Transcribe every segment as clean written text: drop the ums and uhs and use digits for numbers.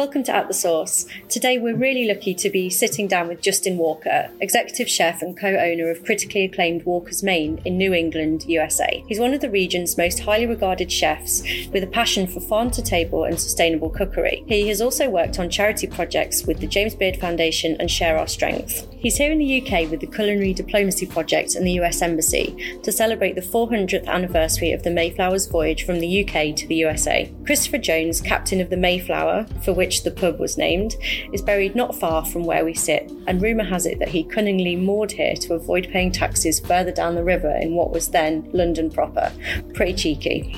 Welcome to At The Source. Today we're really lucky to be sitting down with Justin Walker, executive chef and co-owner of critically acclaimed Walker's Maine in New England, USA. He's one of the region's most highly regarded chefs with a passion for farm-to-table and sustainable cookery. He has also worked on charity projects with the James Beard Foundation and Share Our Strength. He's here in the UK with the Culinary Diplomacy Project and the US Embassy to celebrate the 400th anniversary of the Mayflower's voyage from the UK to the USA. Christopher Jones, captain of the Mayflower, for which the pub was named, is buried not far from where we sit, and rumour has it that he cunningly moored here to avoid paying taxes further down the river in what was then London proper. Pretty cheeky.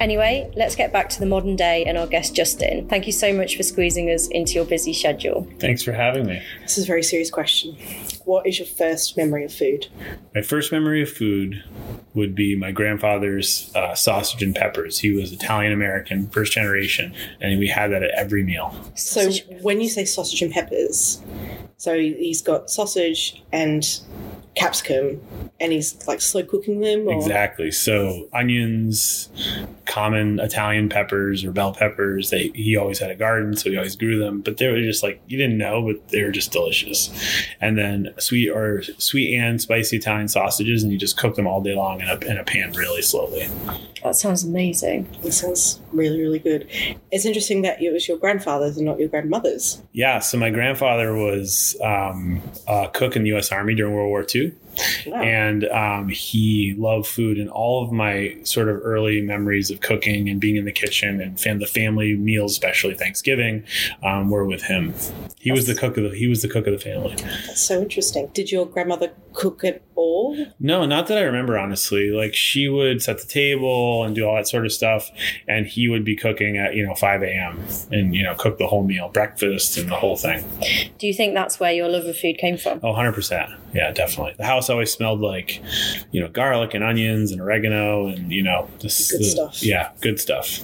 Anyway, let's get back to the modern day and our guest Justin. Thank you so much for squeezing us into your busy schedule. Thanks for having me. This is a very serious question. What is your first memory of food? My first memory of food would be my grandfather's sausage and peppers. He was Italian-American, first generation, and we had that at every meal. So when you say sausage and peppers, so he's got sausage and capsicum, and he's like slow cooking them? Or? Exactly. So onions, common Italian peppers or bell peppers. He always had a garden, so he always grew them. But they were just like, you didn't know, but they were just delicious. And then sweet and spicy Italian sausages, and you just cook them all day long in a pan really slowly. That sounds amazing. That sounds really, really good. It's interesting that it was your grandfather's and not your grandmother's. Yeah. So my grandfather was a cook in the US Army during World War II. Wow. And he loved food, and all of my sort of early memories of cooking and being in the kitchen and the family meals, especially Thanksgiving, were with him. He was the cook of the family. That's so interesting. Did your grandmother cook at all? No, not that I remember, honestly. Like, she would set the table and do all that sort of stuff, and he would be cooking at 5 a.m. and cook the whole meal, breakfast and the whole thing. Do you think that's where your love of food came from? 100%. Yeah, definitely. The house always smelled like, garlic and onions and oregano and, this good stuff. Yeah, good stuff.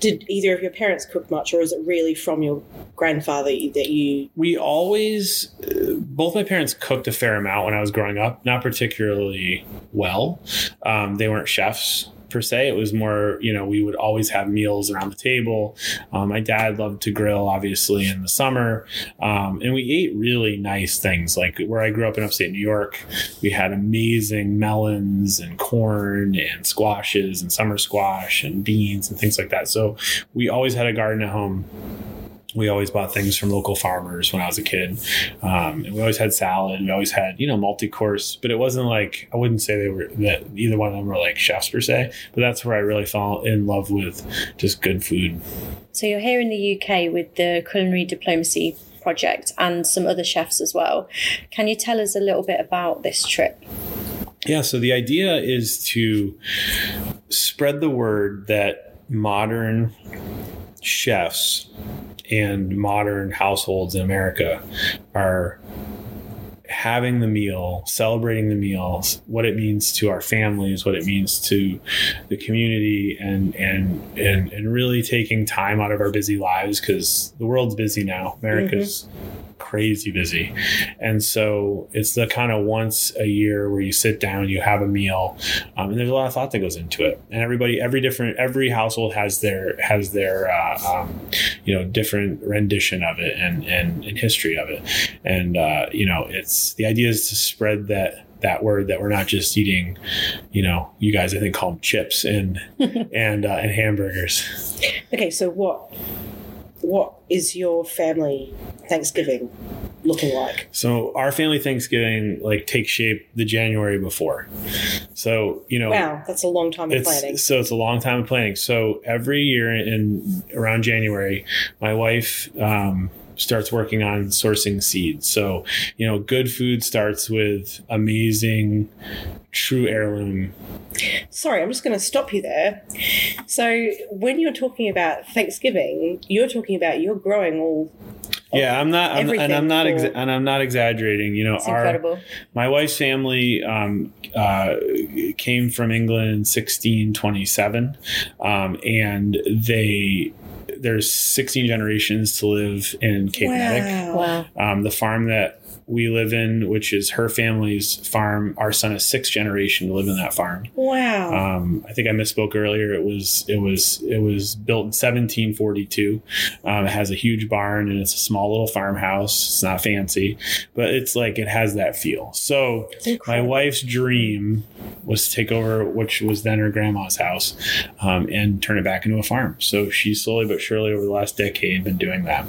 Did either of your parents cook much, or is it really from your grandfather that you... We always... both my parents cooked a fair amount when I was growing up, not particularly well. They weren't chefs per se. It was more, we would always have meals around the table. My dad loved to grill, obviously, in the summer. And we ate really nice things. Like, where I grew up in upstate New York, we had amazing melons and corn and squashes and summer squash and beans and things like that. So we always had a garden at home. We always bought things from local farmers when I was a kid. And we always had salad. We always had, multi-course. But it wasn't like, I wouldn't say that either one of them were like chefs per se. But that's where I really fell in love with just good food. So you're here in the UK with the Culinary Diplomacy Project and some other chefs as well. Can you tell us a little bit about this trip? Yeah, so the idea is to spread the word that modern chefs and modern households in America are having the meal, celebrating the meals, what it means to our families, what it means to the community, and really taking time out of our busy lives, because the world's busy now. America's crazy busy. And so it's the kind of once a year where you sit down, you have a meal, and there's a lot of thought that goes into it. And every household has their different rendition of it and history of it. And it's, the idea is to spread that word that we're not just eating, you guys, I think, call them chips and hamburgers. Okay, so what is your family Thanksgiving looking like? So our family Thanksgiving takes shape the January before. So, wow, that's a long time of planning. So it's a long time of planning. So every year in around January, my wife starts working on sourcing seeds. So, good food starts with amazing, true heirloom. Sorry, I'm just going to stop you there. So when you're talking about Thanksgiving, you're talking about you're growing all... Yeah, I'm not exaggerating. It's incredible. My wife's family came from England in 1627, and there's 16 generations to live in Cape Neddick. Wow. The farm that we live in, which is her family's farm. Our son is sixth generation to live in that farm. Wow. I think I misspoke earlier. It was built in 1742. It has a huge barn and it's a small little farmhouse. It's not fancy, but it's like, it has that feel. So my wife's dream was to take over, which was then her grandma's house, and turn it back into a farm. So she slowly but surely over the last decade been doing that.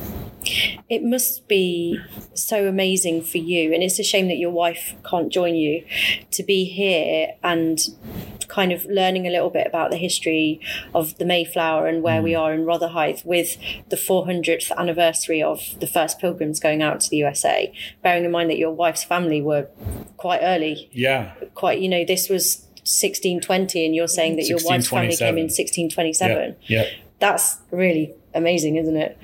It must be so amazing for you, and it's a shame that your wife can't join you, to be here and kind of learning a little bit about the history of the Mayflower and where we are in Rotherhithe with the 400th anniversary of the first pilgrims going out to the USA, bearing in mind that your wife's family were quite early. Yeah. Quite, you know, this was 1620 and you're saying that your wife's family came in 1627. Yeah. That's really amazing, isn't it?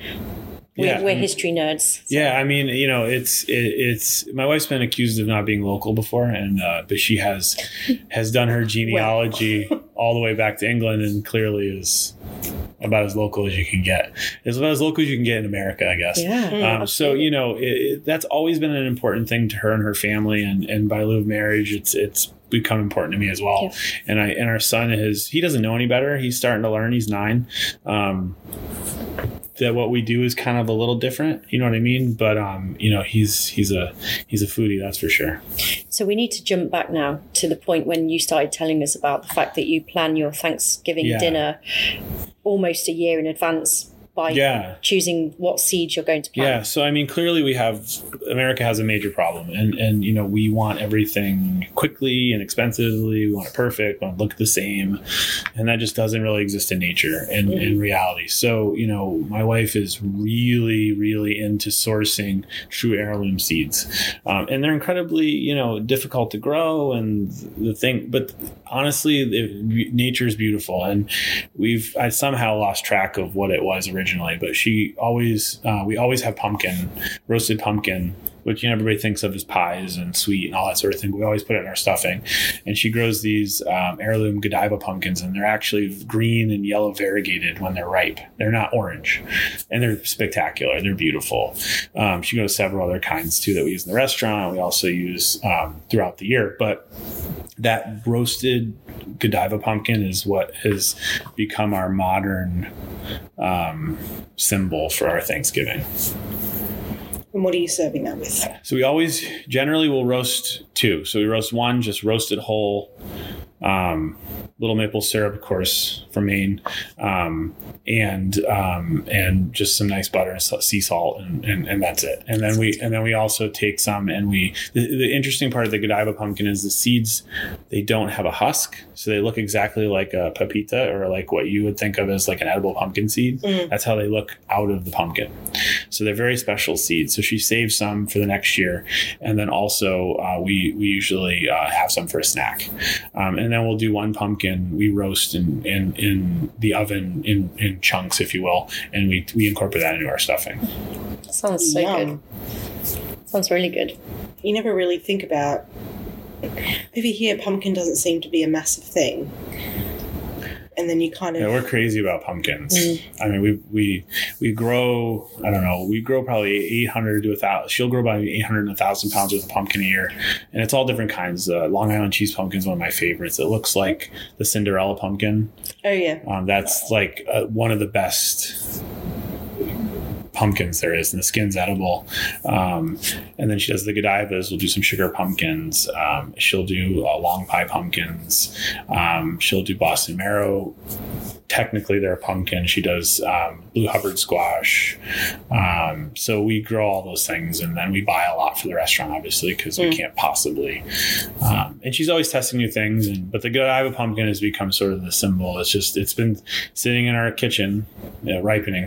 We're history nerds. So. Yeah, I mean, you know, it's my wife's been accused of not being local before, and but she has done her genealogy all the way back to England, and clearly is about as local as you can get. It's about as local as you can get in America, I guess. Yeah. So, you know, that's always been an important thing to her and her family, and by lieu of marriage, it's become important to me as well. Yeah. And our son he doesn't know any better. He's starting to learn. He's 9. That what we do is kind of a little different, you know what I mean? But, you know, he's a foodie, that's for sure. So we need to jump back now to the point when you started telling us about the fact that you plan your Thanksgiving dinner almost a year in advance by choosing what seeds you're going to plant. Yeah. So, I mean, clearly America has a major problem, and, you know, we want everything quickly and expensively. We want it perfect, we want it to look the same. And that just doesn't really exist in nature and in reality. So, you know, my wife is really, really into sourcing true heirloom seeds. And they're incredibly, you know, difficult to grow and the thing, but honestly, nature is beautiful. And I somehow lost track of what it was originally, but we always have roasted pumpkin, which, you know, everybody thinks of as pies and sweet and all that sort of thing. We always put it in our stuffing, and she grows these heirloom Godiva pumpkins, and they're actually green and yellow variegated when they're ripe. They're not orange, and they're spectacular. They're beautiful. She grows several other kinds too that we use in the restaurant. We also use throughout the year, but that roasted Godiva pumpkin is what has become our modern symbol for our Thanksgiving. And what are you serving that with? So we always generally will roast 2. So we roast 1, just roasted whole, little maple syrup, of course, from Maine, and just some nice butter and sea salt, and that's it. And then we also take some, and the interesting part of the Godiva pumpkin is the seeds, they don't have a husk, so they look exactly like a pepita, or like what you would think of as like an edible pumpkin seed. That's how they look out of the pumpkin. So they're very special seeds. So she saves some for the next year, and then also we usually have some for a snack, and then we'll do one pumpkin. We roast in the oven in chunks, if you will, and we incorporate that into our stuffing. That sounds so good. Sounds really good. You never really think about, over here pumpkin doesn't seem to be a massive thing. And then you kind of... Yeah, we're crazy about pumpkins. I mean, we grow, I don't know, we grow probably 800 to 1,000. She'll grow about 800 and 1,000 pounds worth of pumpkin a year. And it's all different kinds. Long Island cheese pumpkin is one of my favorites. It looks like the Cinderella pumpkin. Oh, yeah. That's like one of the best pumpkins there is, and the skin's edible. And then she does the Godivas. We'll do some sugar pumpkins. She'll do long pie pumpkins. She'll do Boston marrow. Technically, they're a pumpkin. She does blue Hubbard squash. So we grow all those things, and then we buy a lot for the restaurant, obviously, because we can't possibly. And she's always testing new things. But the Godiva pumpkin has become sort of the symbol. It's been sitting in our kitchen, ripening,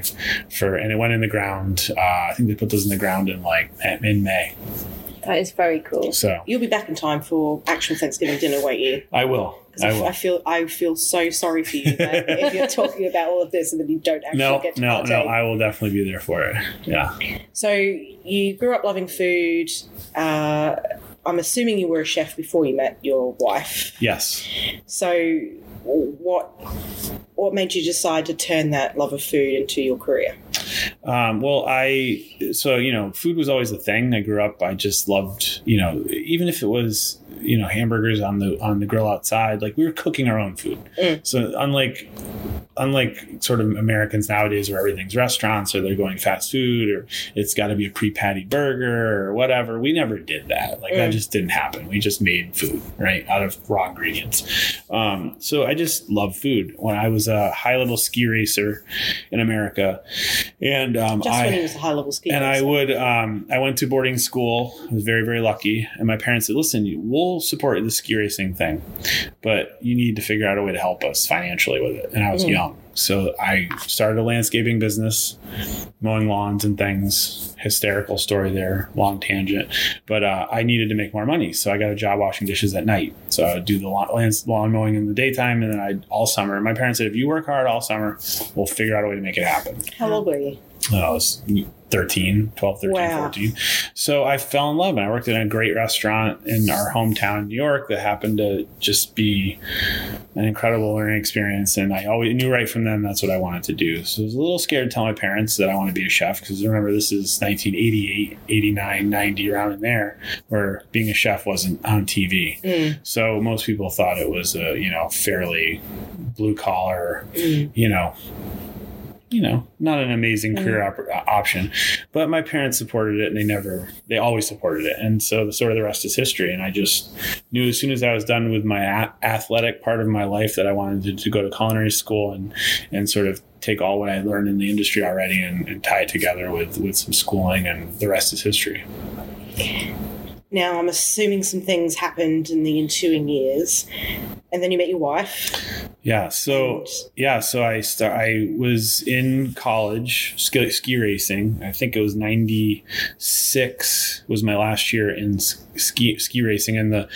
and it went in the ground. I think they put those in the ground in May. That is very cool. So you'll be back in time for actual Thanksgiving dinner, won't you? I will. I feel so sorry for you if you're talking about all of this and then you don't actually get to partake. No, I will definitely be there for it. Yeah. So you grew up loving food. I'm assuming you were a chef before you met your wife. Yes. So what made you decide to turn that love of food into your career? Food was always the thing. I grew up, I just loved, even if it was, hamburgers on the grill outside, like we were cooking our own food. Mm. So unlike sort of Americans nowadays where everything's restaurants or they're going fast food or it's got to be a pre-patty burger or whatever, we never did that. That just didn't happen. We just made food, right, out of raw ingredients. So I just love food. When I was a high-level ski racer in America, and I went to boarding school. I was very, very lucky, and my parents said, "Listen, we'll support the ski racing thing, but you need to figure out a way to help us financially with it." And I was young. So I started a landscaping business, mowing lawns and things. Hysterical story there, long tangent. But I needed to make more money. So I got a job washing dishes at night. So I would do the lawn mowing in the daytime, and then all summer. My parents said, if you work hard all summer, we'll figure out a way to make it happen. How old were you? I was 13, 14. So I fell in love, and I worked in a great restaurant in our hometown, New York, that happened to just be an incredible learning experience. And I always knew right from then that's what I wanted to do. So I was a little scared to tell my parents that I want to be a chef, because remember, this is 1988, 89, 90, around in there, where being a chef wasn't on TV. Mm. So most people thought it was a, fairly blue collar, not an amazing career option, but my parents supported it, and they always supported it. And so the rest is history. And I just knew as soon as I was done with my athletic part of my life that I wanted to go to culinary school and sort of take all what I learned in the industry already and tie it together with some schooling, and the rest is history. Now, I'm assuming some things happened in the ensuing years, and then you met your wife. So I was in college ski racing. I think it was 96 was my last year in ski racing, and the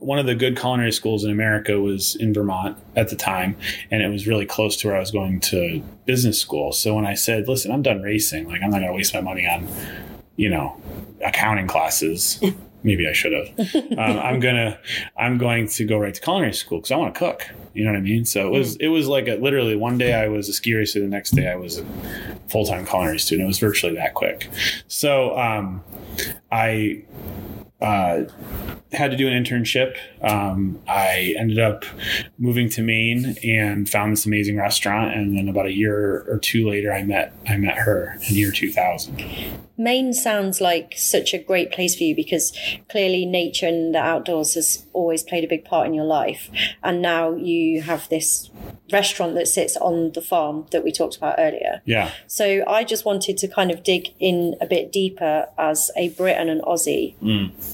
one of the good culinary schools in America was in Vermont at the time, and it was really close to where I was going to business school. So when I said, "Listen, I'm done racing. Like, I'm not going to waste my money on accounting classes." Maybe I should have. I'm going to go right to culinary school because I want to cook. You know what I mean? So it was like literally one day I was a ski racer, the next day I was a full-time culinary student. It was virtually that quick. So I had to do an internship. I ended up moving to Maine and found this amazing restaurant. And then about a year or two later, I met her in year 2000. Maine sounds like such a great place for you, because clearly nature and the outdoors has always played a big part in your life. And now you have this restaurant that sits on the farm that we talked about earlier. Yeah. So I just wanted to kind of dig in a bit deeper as a Brit and an Aussie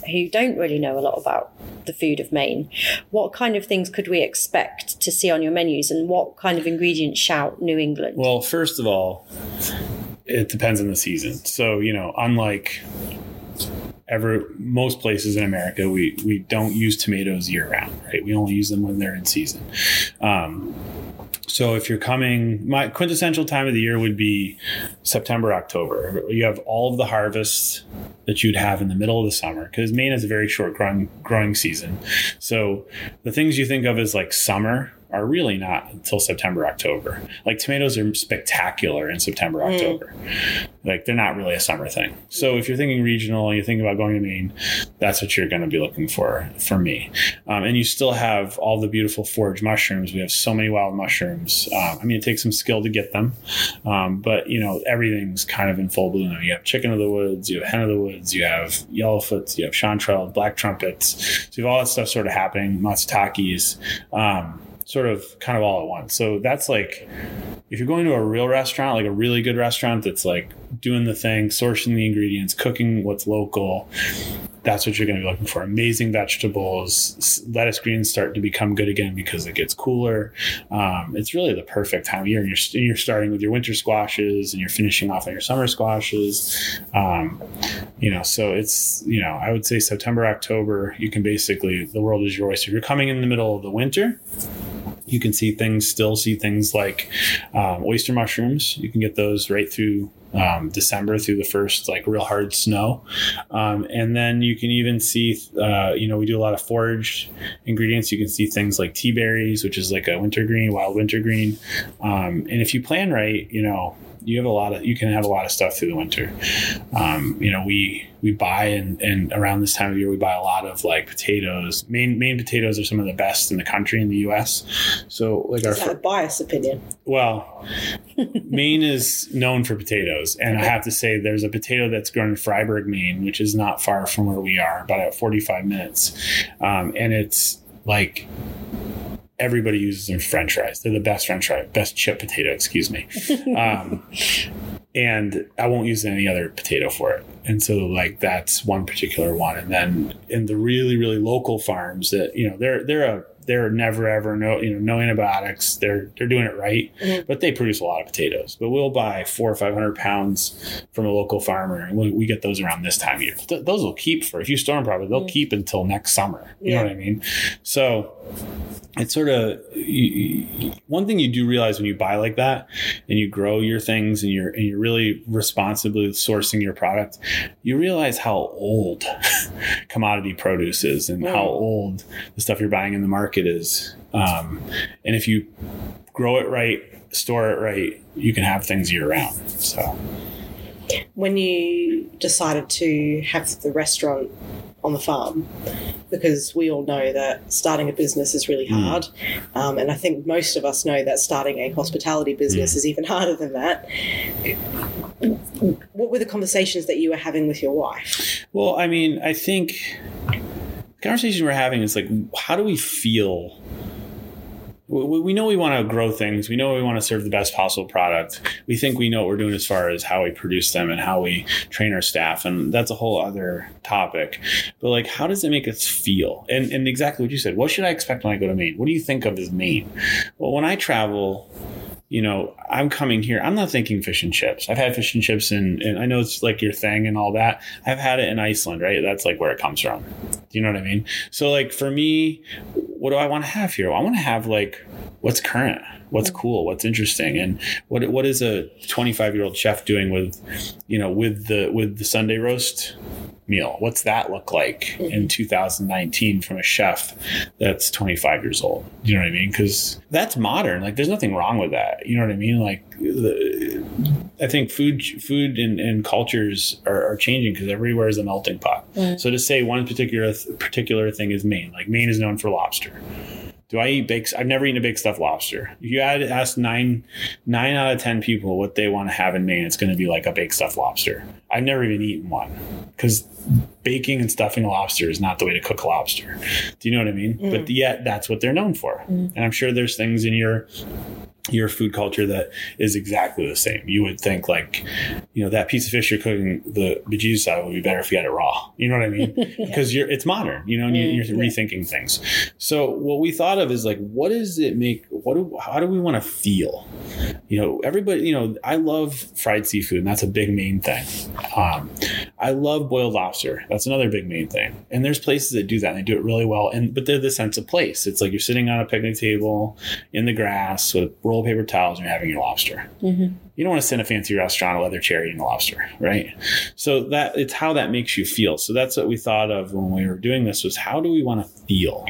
who don't really know a lot about the food of Maine. What kind of things could we expect to see on your menus, and what kind of ingredients shout New England? Well, first of all, it depends on the season. So, unlike most places in America, we don't use tomatoes year round, right? We only use them when they're in season. So if you're coming, my quintessential time of the year would be September, October. You have all of the harvests that you'd have in the middle of the summer, because Maine has a very short growing season. So the things you think of as like summer are really not until September, October. Like, tomatoes are spectacular in September, October. Like, they're not really a summer thing. So if you're thinking regional, you're thinking about going to Maine, that's what you're going to be looking for me. And you still have all the beautiful forage mushrooms. We have so many wild mushrooms. It takes some skill to get them. But everything's kind of in full bloom. You have chicken of the woods, you have hen of the woods, you have yellowfoots, you have chanterelle, black trumpets. So you have all that stuff sort of happening, matsutakis, sort of kind of all at once. So that's like, if you're going to a real restaurant, like a really good restaurant that's like doing the thing, sourcing the ingredients, cooking what's local, that's what you're going to be looking for. Amazing vegetables. Lettuce greens start to become good again because it gets cooler. It's really the perfect time of year. You're starting with your winter squashes and you're finishing off on your summer squashes. So it's, I would say September, October, you can basically, the world is your oyster. If you're coming in the middle of the winter, you can see things like oyster mushrooms. You can get those right through December, through the first like real hard snow. And then you can even see, we do a lot of foraged ingredients. You can see things like tea berries, which is like a wintergreen, wild wintergreen. And if you plan right, you can have a lot of stuff through the winter. We buy, and around this time of year, we buy a lot of like potatoes. Maine potatoes are some of the best in the country, in the US. So like is that a biased opinion? Well, Maine is known for potatoes. And I have to say there's a potato that's grown in Fryeburg, Maine, which is not far from where we are, about 45 minutes. And it's like, everybody uses them for french fries. They're the best chip potato, and I won't use any other potato for it. And so like that's one particular one. And then in the really, really local farms that, they're never, ever, no antibiotics. They're doing it right, but they produce a lot of potatoes. But we'll buy 400 or 500 pounds from a local farmer, and we get those around this time of year. Those will keep if you store them properly, they'll keep until next summer. You know what I mean? So it's sort of one thing you do realize when you buy like that and you grow your things and you're really responsibly sourcing your product, you realize how old commodity produce is and how old the stuff you're buying in the market is. And if you grow it right, store it right, you can have things year round. So when you decided to have the restaurant on the farm, because we all know that starting a business is really hard, and I think most of us know that starting a hospitality business is even harder than that. What were the conversations that you were having with your wife? Well, I mean, I think the conversation we're having is like, how do we feel? We know we want to grow things. We know we want to serve the best possible product. We think we know what we're doing as far as how we produce them and how we train our staff. And that's a whole other topic. But like, how does it make us feel? And exactly what you said, what should I expect when I go to Maine? What do you think of as Maine? Well, when I travel, I'm coming here, I'm not thinking fish and chips. I've had fish and chips and I know it's like your thing and all that. I've had it in Iceland, right? That's like where it comes from. Do you know what I mean? So like for me, what do I want to have here? I want to have like what's current, what's cool, what's interesting. And what is a 25-year-old chef doing with the Sunday roast meal? What's that look like in 2019 from a chef that's 25 years old? You know what I mean? Because that's modern. Like there's nothing wrong with that. You know what I mean? Like I think food and cultures are changing because everywhere is a melting pot. So to say one particular thing is Maine. Like Maine is known for lobster. Do I eat baked? I've never eaten a baked stuffed lobster. If you ask nine out of 10 people what they want to have in Maine, it's going to be like a baked stuffed lobster. I've never even eaten one because baking and stuffing a lobster is not the way to cook a lobster. Do you know what I mean? But yet that's what they're known for. And I'm sure there's things in your food culture that is exactly the same. You would think like, that piece of fish you're cooking the bejesus out would be better if you had it raw. You know what I mean? Because it's modern, and you're rethinking things. So what we thought of is like, what does it make? How do we want to feel? Everybody, I love fried seafood, and that's a big Maine thing. I love boiled lobster. That's another big Maine thing. And there's places that do that and they do it really well. But they're the sense of place. It's like you're sitting on a picnic table in the grass with paper towels and you're having your lobster. You don't want to sit in a fancy restaurant, a leather chair eating a lobster, right? So that it's how that makes you feel. So that's what we thought of when we were doing this, was how do we want to feel?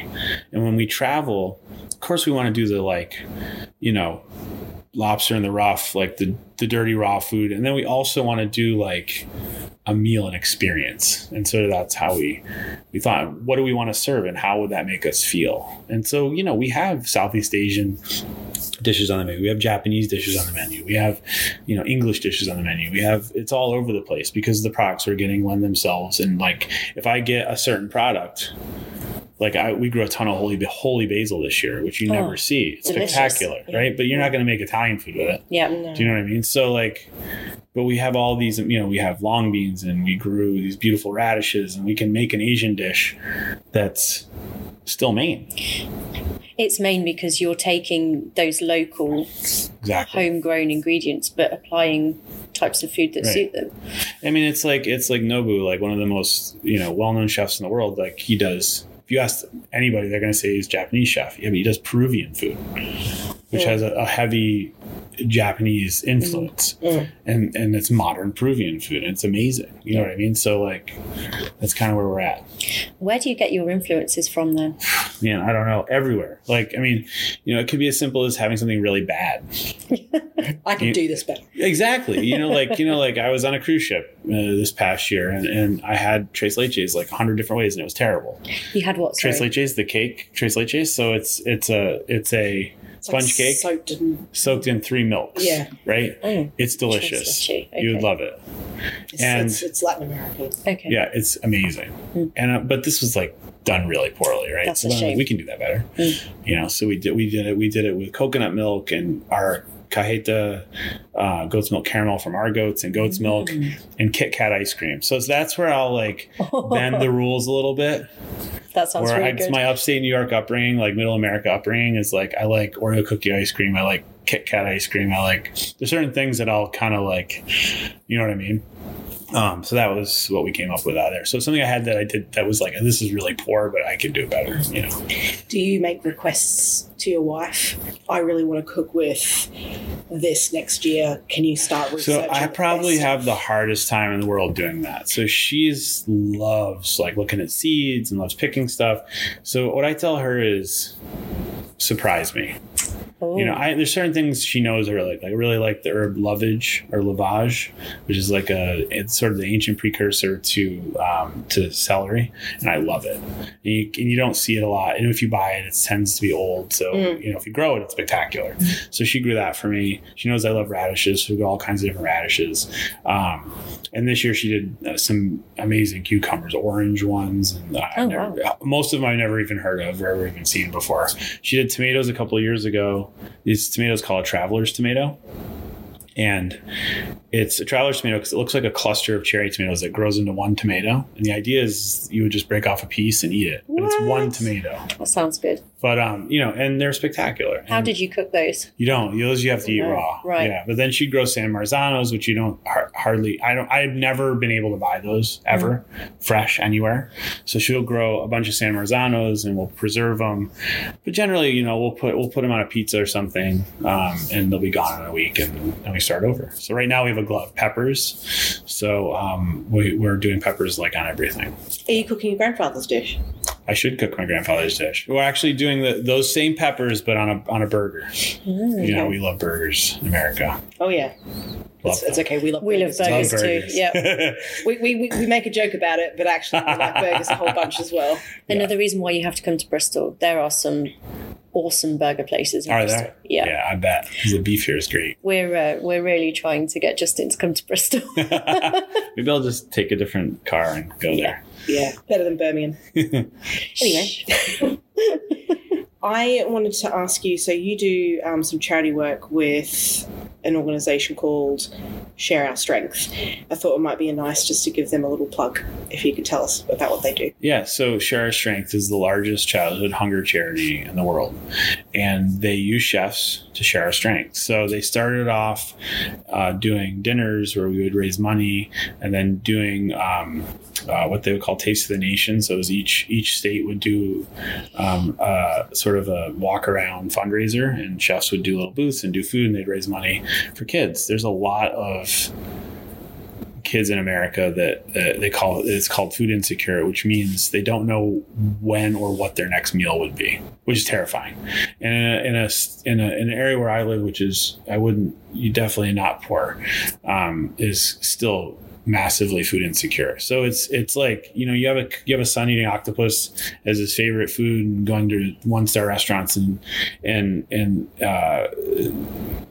And when we travel, of course we want to do the lobster in the rough, like the dirty raw food. And then we also want to do like a meal and experience. And so that's how we thought, what do we want to serve and how would that make us feel? And so, we have Southeast Asian dishes on the menu. We have Japanese dishes on the menu. We have, English dishes on the menu. It's all over the place because the products we're getting lend themselves. And like, if I get a certain product, like we grew a ton of holy basil this year, which you never see. It's spectacular, right? But you're not going to make Italian food with it. Yeah. No. Do you know what I mean? So like, but we have all these, we have long beans and we grew these beautiful radishes and we can make an Asian dish that's still Maine. It's Maine because you're taking those local homegrown ingredients, but applying types of food that suit them. I mean, it's like Nobu, like one of the most, well-known chefs in the world. Like he does, if you ask anybody, they're going to say he's a Japanese chef. Yeah, but he does Peruvian food, which has a heavy Japanese influence, and it's modern Peruvian food. And it's amazing. You know what I mean? So like, that's kind of where we're at. Where do you get your influences from then? I don't know. Everywhere. Like, I mean, it could be as simple as having something really bad I can do this better. Exactly. Like I was on a cruise ship this past year, and I had tres leches like 100 different ways, and it was terrible. You had what? Sorry? Tres leches, the cake, tres leches. So it's a sponge cake soaked in 3 milks. Yeah. Right? Mm. It's delicious. Okay. You would love it. It's Latin American. Okay. Yeah, it's amazing. Mm. And but this was like done really poorly, right? That's so a shame. We can do that better. Mm. So we did it with coconut milk and our cajeta goat's milk caramel from our goats and goat's milk and Kit Kat ice cream. So that's where I'll like bend the rules a little bit. That sounds really good. My upstate New York upbringing, like middle America upbringing, is like I like Oreo cookie ice cream. I like Kit Kat ice cream. I like there's certain things that I'll kind of like, you know what I mean? So that was what we came up with out there. So something I had that I did that was like, this is really poor, but I could do better, Do you make requests to your wife? I really want to cook with this next year. Can you start researching? So I probably have the hardest time in the world doing that. So she loves like looking at seeds and loves picking stuff. So what I tell her is surprise me. Oh. There's certain things she knows I really like. I really like the herb lovage, which is like it's sort of the ancient precursor to celery, and I love it. And you don't see it a lot, and if you buy it, it tends to be old. So if you grow it, it's spectacular. So she grew that for me. She knows I love radishes, so we got all kinds of different radishes. And this year she did some amazing cucumbers, orange ones, and most of them I've never even heard of or ever even seen before. She did tomatoes a couple of years ago. These tomatoes called a traveler's tomato, and it's a traveler's tomato because it looks like a cluster of cherry tomatoes that grows into one tomato, and the idea is you would just break off a piece and eat it. What? But it's one tomato. That sounds good. But and they're spectacular. How did you cook those? You don't. Those you have to eat raw. Right. Yeah. But then she'd grow San Marzanos, which you don't hardly. I've never been able to buy those ever, fresh anywhere. So she'll grow a bunch of San Marzanos, and we'll preserve them. But generally, we'll put them on a pizza or something, and they'll be gone in a week, and we start over. So right now we have a glove peppers. So we're doing peppers like on everything. Are you cooking your grandfather's dish? I should cook my grandfather's dish. We're actually doing those same peppers, but on a burger. Okay. We love burgers in America. Oh yeah, it's okay. We love burgers too. Yeah, we make a joke about it, but actually we like burgers a whole bunch as well. Another reason why you have to come to Bristol. There are some awesome burger places in Bristol. There? Yeah, I bet. Because the beef here is great. We're really trying to get Justin to come to Bristol. Maybe I'll just take a different car and go there. Yeah, better than Birmingham. Anyway, I wanted to ask you, so you do some charity work with an organisation called Share Our Strength. I thought it might be nice just to give them a little plug, if you could tell us about what they do. Yeah, so Share Our Strength is the largest childhood hunger charity in the world, and they use chefs to share our strength. So they started off doing dinners where we would raise money, and then doing what they would call Taste of the Nation. So it was each state would do sort of a walk around fundraiser, and chefs would do little booths and do food, and they'd raise money for kids. There's a lot of kids in America that it's called food insecure, which means they don't know when or what their next meal would be, which is terrifying. And in an area where I live, which is definitely not poor, is still massively food insecure. So it's like, you have a son eating octopus as his favorite food and going to 1-star restaurants and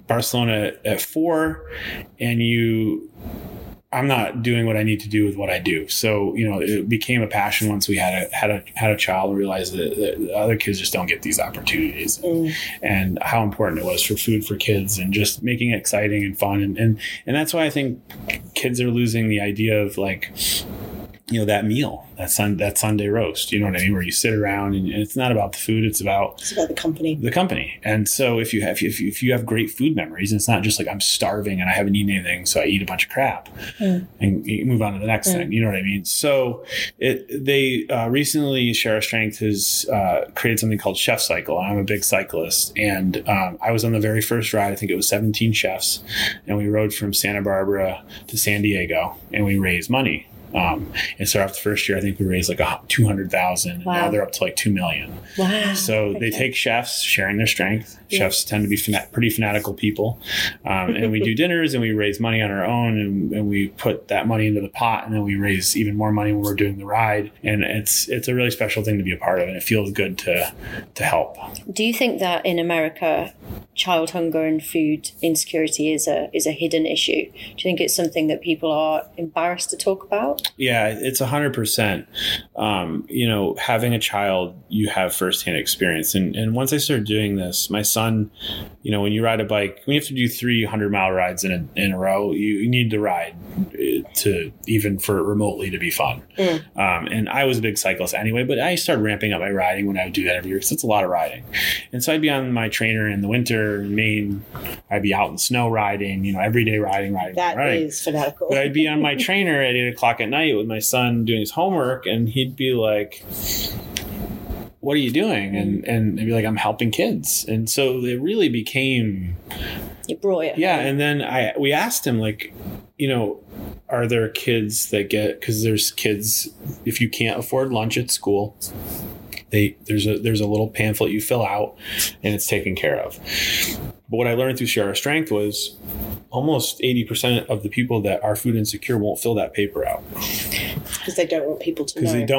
Barcelona at 4, and I'm not doing what I need to do with what I do. So, it became a passion once we had a child and realized that the other kids just don't get these opportunities and how important it was for food for kids and just making it exciting and fun. And that's why I think kids are losing the idea of like, that meal, that Sunday roast, you know what I mean? Where you sit around and it's not about the food. It's about the company. And so if you have great food memories, and it's not just like I'm starving and I haven't eaten anything, so I eat a bunch of crap and you move on to the next thing. You know what I mean? So they recently, Share Our Strength has created something called Chef Cycle. I'm a big cyclist, and I was on the very first ride. I think it was 17 chefs, and we rode from Santa Barbara to San Diego, and we raised money And so after the first year, I think we raised like $200,000, and now they're up to like $2 million. Wow! So they take chefs sharing their strength. Yeah. Chefs tend to be pretty fanatical people, and we do dinners and we raise money on our own, and we put that money into the pot, and then we raise even more money when we're doing the ride. And it's a really special thing to be a part of, and it feels good to help. Do you think that in America, child hunger and food insecurity is a hidden issue? Do you think it's something that people are embarrassed to talk about? Yeah, it's 100%. You know, having a child, you have firsthand experience. And once I started doing this, my son, you know, when you ride a bike, when you have to do 300-mile rides in a row, you need to ride to even for it remotely to be fun. Mm. And I was a big cyclist anyway, but I started ramping up my riding when I would do that every year because it's a lot of riding. And so I'd be on my trainer in the winter in Maine. I'd be out in snow riding, you know, everyday riding. That is fanatical. But I'd be on my trainer at 8:00 at night with my son doing his homework, and he'd be like, "What are you doing?" And they'd be like, "I'm helping kids." And so it really became... It brought it. Yeah. And then we asked him, like, you know, are there kids that get... Because there's kids, if you can't afford lunch at school... There's a little pamphlet you fill out and it's taken care of. But what I learned through Share Our Strength was almost 80% of the people that are food insecure won't fill that paper out. Because they don't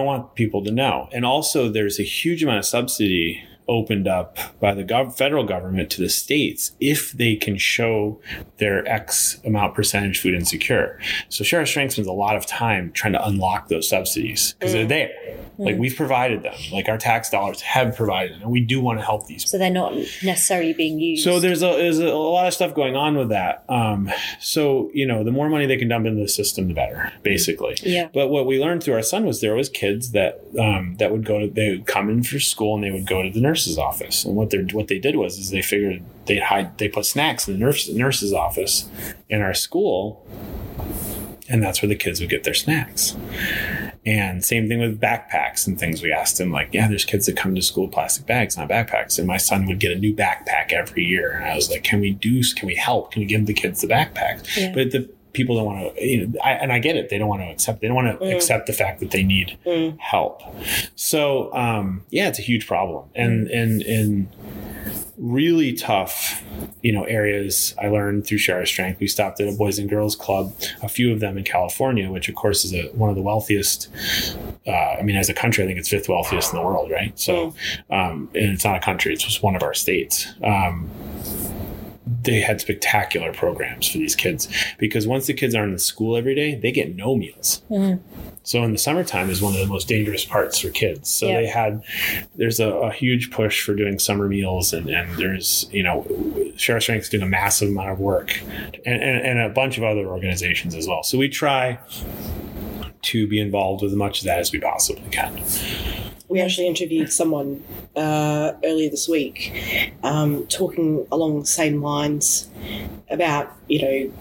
want people to know. And also there's a huge amount of subsidy opened up by the federal government to the states if they can show their X amount percentage food insecure. So Share Our Strength spends a lot of time trying to unlock those subsidies because they're there. Mm. Like, we've provided them. Like, our tax dollars have provided them, and we do want to help these people. So they're not necessarily being used. So there's a lot of stuff going on with that. So, you know, the more money they can dump into the system, the better, basically. Yeah. But what we learned through our son was there was kids that that would go to, they would come in for school and they would go to the nurse's office. And what they did was they figured they put snacks in the nurse's office in our school, and that's where the kids would get their snacks. And same thing with backpacks and things. We asked him, like, yeah, there's kids that come to school with plastic bags, not backpacks. And my son would get a new backpack every year. And I was like, can we help? Can we give the kids the backpacks? Yeah. But the people don't want to, you know, and I get it. They don't want to accept the fact that they need help. So, yeah, it's a huge problem. And really tough, you know, areas I learned through Share Our Strength. We stopped at a Boys and Girls Club, a few of them in California, which of course is one of the wealthiest. I mean, as a country, I think it's 5th wealthiest in the world, right? So, and it's not a country; it's just one of our states. They had spectacular programs for these kids because once the kids aren't in school every day, they get no meals. Mm-hmm. So in the summertime is one of the most dangerous parts for kids. So yeah. there's a huge push for doing summer meals, and there's, you know, Share Our Strength's doing a massive amount of work and a bunch of other organizations as well. So we try to be involved with as much of that as we possibly can. We actually interviewed someone earlier this week talking along the same lines about, you know,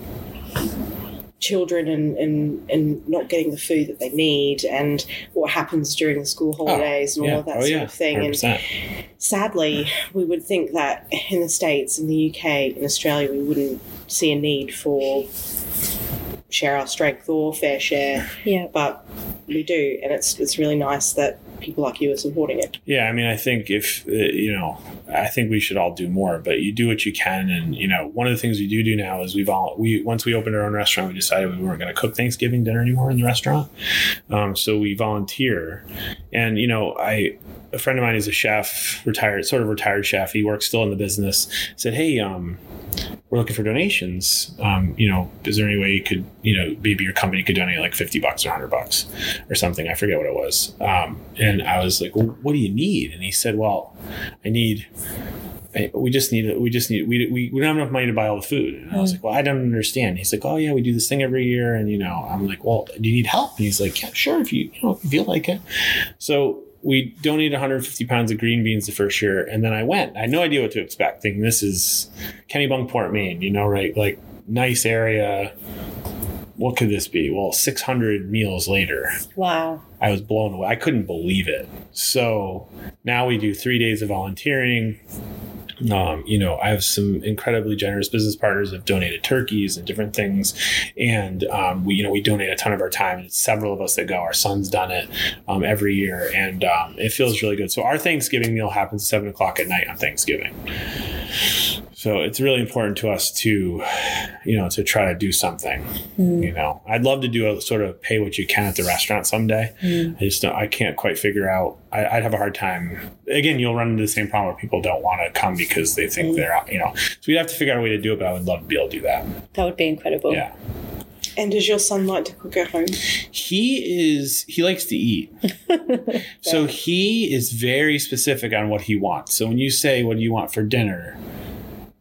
children and not getting the food that they need and what happens during the school holidays and all of that sort of thing. 100%. And sadly, we would think that in the States, in the UK, in Australia, we wouldn't see a need for Share Our Strength or Fair Share. Yeah. But we do, and it's really nice that people like you are supporting it. Yeah, I mean, I think I think we should all do more, but you do what you can. And, you know, one of the things we do now is once we opened our own restaurant, we decided we weren't going to cook Thanksgiving dinner anymore in the restaurant. So we volunteer. And, you know, a friend of mine is a chef, retired chef. He works still in the business. Said, hey, we're looking for donations. You know, is there any way you could, you know, maybe your company could donate like $50 or $100 or something. I forget what it was. And I was like, well, what do you need? And he said, well, we don't have enough money to buy all the food. And I was like, well, I don't understand. He's like, oh yeah, we do this thing every year. And, you know, I'm like, well, do you need help? And he's like, yeah, sure. If you feel like it. So we donated 150 pounds of green beans the first year. And then I went, I had no idea what to expect, thinking this is Kennebunkport, Maine, you know, right? Like, nice area. What could this be? Well, 600 meals later. Wow. I was blown away. I couldn't believe it. So now we do 3 days of volunteering. I have some incredibly generous business partners that have donated turkeys and different things. And we donate a ton of our time. It's several of us that go. Our son's done it every year, and it feels really good. So our Thanksgiving meal happens at 7:00 at night on Thanksgiving. So it's really important to us to try to do something. Mm. I'd love to do a sort of pay what you can at the restaurant someday. Mm. I can't quite figure out. I'd have a hard time. Again, you'll run into the same problem where people don't want to come because they think they're out. So we'd have to figure out a way to do it. But I would love to be able to do that. That would be incredible. Yeah. And does your son like to cook at home? He likes to eat. So he is very specific on what he wants. So when you say, what do you want for dinner?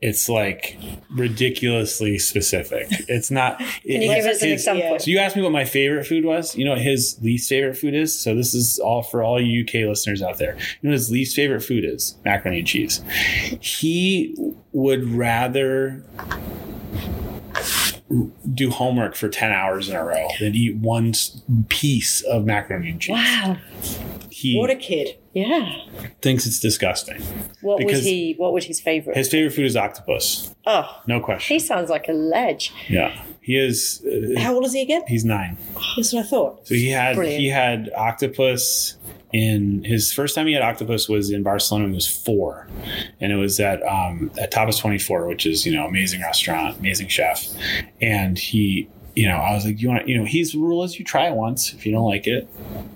It's like ridiculously specific. It's not. Can you give us an example? So you asked me what my favorite food was. You know what his least favorite food is? So this is all for all you UK listeners out there. You know what his least favorite food is? Macaroni and cheese. He would rather do homework for 10 hours in a row than eat one piece of macaroni and cheese. Wow. What a kid. Yeah. Thinks it's disgusting. What would his favorite? His favorite food is octopus. Oh. No question. He sounds like a ledge. Yeah. He is. How old is he again? He's 9. That's what I thought. So he had octopus. In his first time he had octopus was in Barcelona when he was 4, and it was at Tapas 24, which is amazing restaurant, amazing chef, and he. I was like, his rule is you try it once. If you don't like it,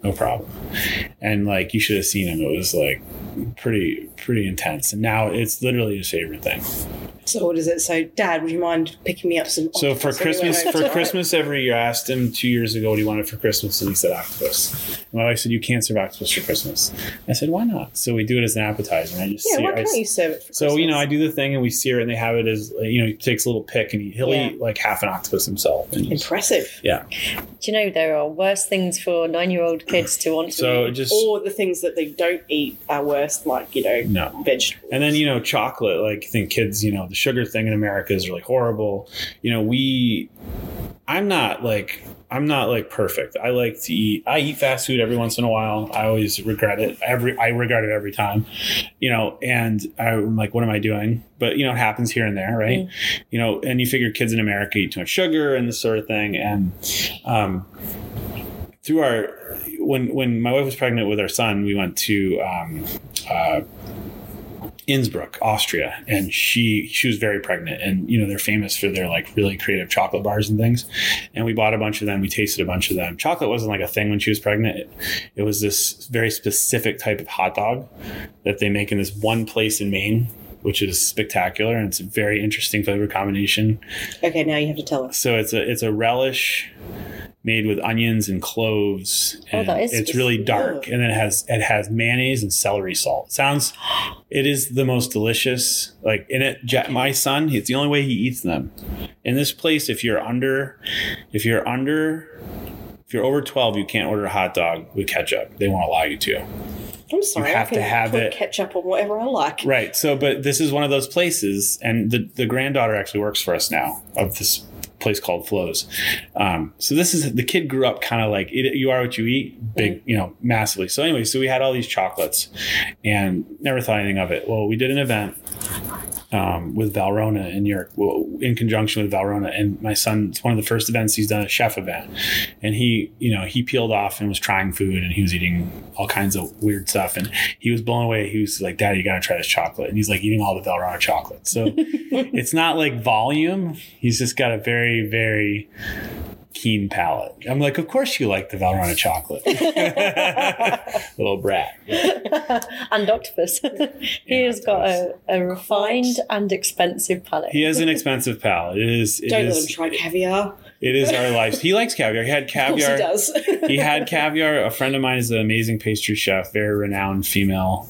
no problem. And you should have seen him. It was pretty intense. And now it's literally his favorite thing. So what is it? So Dad, would you mind picking me up some? So for Christmas every year, I asked him 2 years ago what he wanted for Christmas, and he said octopus. My wife said, you can't serve octopus for Christmas. I said, why not? So we do it as an appetizer. And I just sear. Why can't you serve it for Christmas? So I do the thing and we sear it, and they have it as he takes a little pick and he'll eat half an octopus himself. And impressive. Yeah. Do there are worse things for 9-year-old kids to want to eat? Or the things that they don't eat are worse, vegetables. And then, chocolate. I think kids, the sugar thing in America is really horrible. I'm not perfect. I like to eat. I eat fast food every once in a while. I always regret it. I regret it every time, and I'm like, what am I doing? But, it happens here and there, right? Mm. And you figure kids in America eat too much sugar and this sort of thing. And through when my wife was pregnant with our son, we went to Innsbruck, Austria, and she was very pregnant, and they're famous for their really creative chocolate bars and things, and we bought a bunch of them, we tasted a bunch of them. Chocolate wasn't a thing when she was pregnant. It was this very specific type of hot dog that they make in this one place in Maine, which is spectacular, and it's a very interesting flavor combination. Okay, now you have to tell us. So it's a relish made with onions and cloves, and it's really dark. And then it has mayonnaise and celery salt. It is the most delicious. My son, it's the only way he eats them. In this place, if you're over 12, you can't order a hot dog with ketchup. They won't allow you to. I'm sorry, you have to have it. Ketchup or whatever I like. Right. So, but this is one of those places, and the granddaughter actually works for us now of this place called Flows. So this is, the kid grew up kind of you are what you eat, big, massively. So anyway, so we had all these chocolates and never thought anything of it. Well, we did an event with Valrhona in Europe, in conjunction with Valrhona, and my son, it's one of the first events he's done, a chef event, and he peeled off and was trying food, and he was eating all kinds of weird stuff, and he was blown away. He was like, Daddy, you gotta try this chocolate, and he's eating all the Valrhona chocolate. So it's not volume. He's just got a very, very keen palate. I'm like, of course you like the Valrhona chocolate. Little brat. Yeah. And octopus. He has got a refined and expensive palate. He has an expensive palate. Don't let him try caviar. It is our life. He likes caviar. He had caviar. Of course he does. He had caviar. A friend of mine is an amazing pastry chef, very renowned female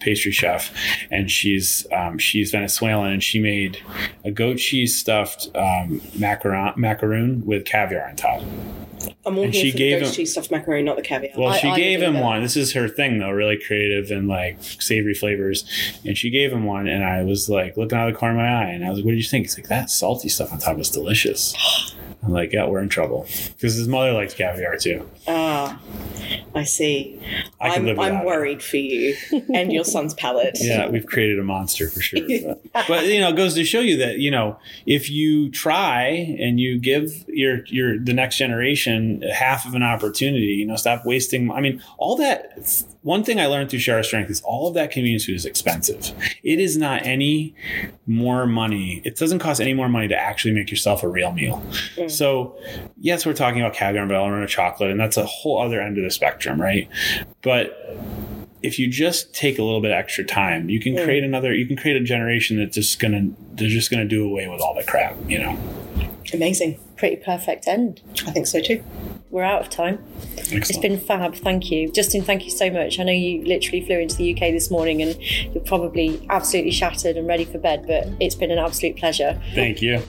pastry chef, and she's Venezuelan, and she made a goat cheese stuffed macaroon with caviar on top. I'm all here for the goat cheese stuffed macaroni, not the caviar. Well, she gave him one. This is her thing, though, really creative and savory flavors. And she gave him one, and I was looking out of the corner of my eye, and I was like, "What did you think?" He's like, "That salty stuff on top is delicious." I'm like, "Yeah, we're in trouble," because his mother likes caviar too. I see. I'm worried for you and your son's palate. Yeah, we've created a monster for sure. But you know, it goes to show you that, you know, if you try and you give your the next generation half of an opportunity, you know, stop wasting. I mean, all that. One thing I learned through Share Our Strength is all of that convenience food is expensive. It is not any more money. It doesn't cost any more money to actually make yourself a real meal. Mm. So yes, we're talking about caviar and Valrhona chocolate, and that's a whole other end of the spectrum, right? But if you just take a little bit extra time, you can create a generation that's they're just gonna do away with all the crap, you know. Amazing. Pretty perfect end. I think so too. We're out of time. Excellent. It's been fab. Thank you. Justin, thank you so much. I know you literally flew into the UK this morning and you're probably absolutely shattered and ready for bed, but it's been an absolute pleasure. Thank you.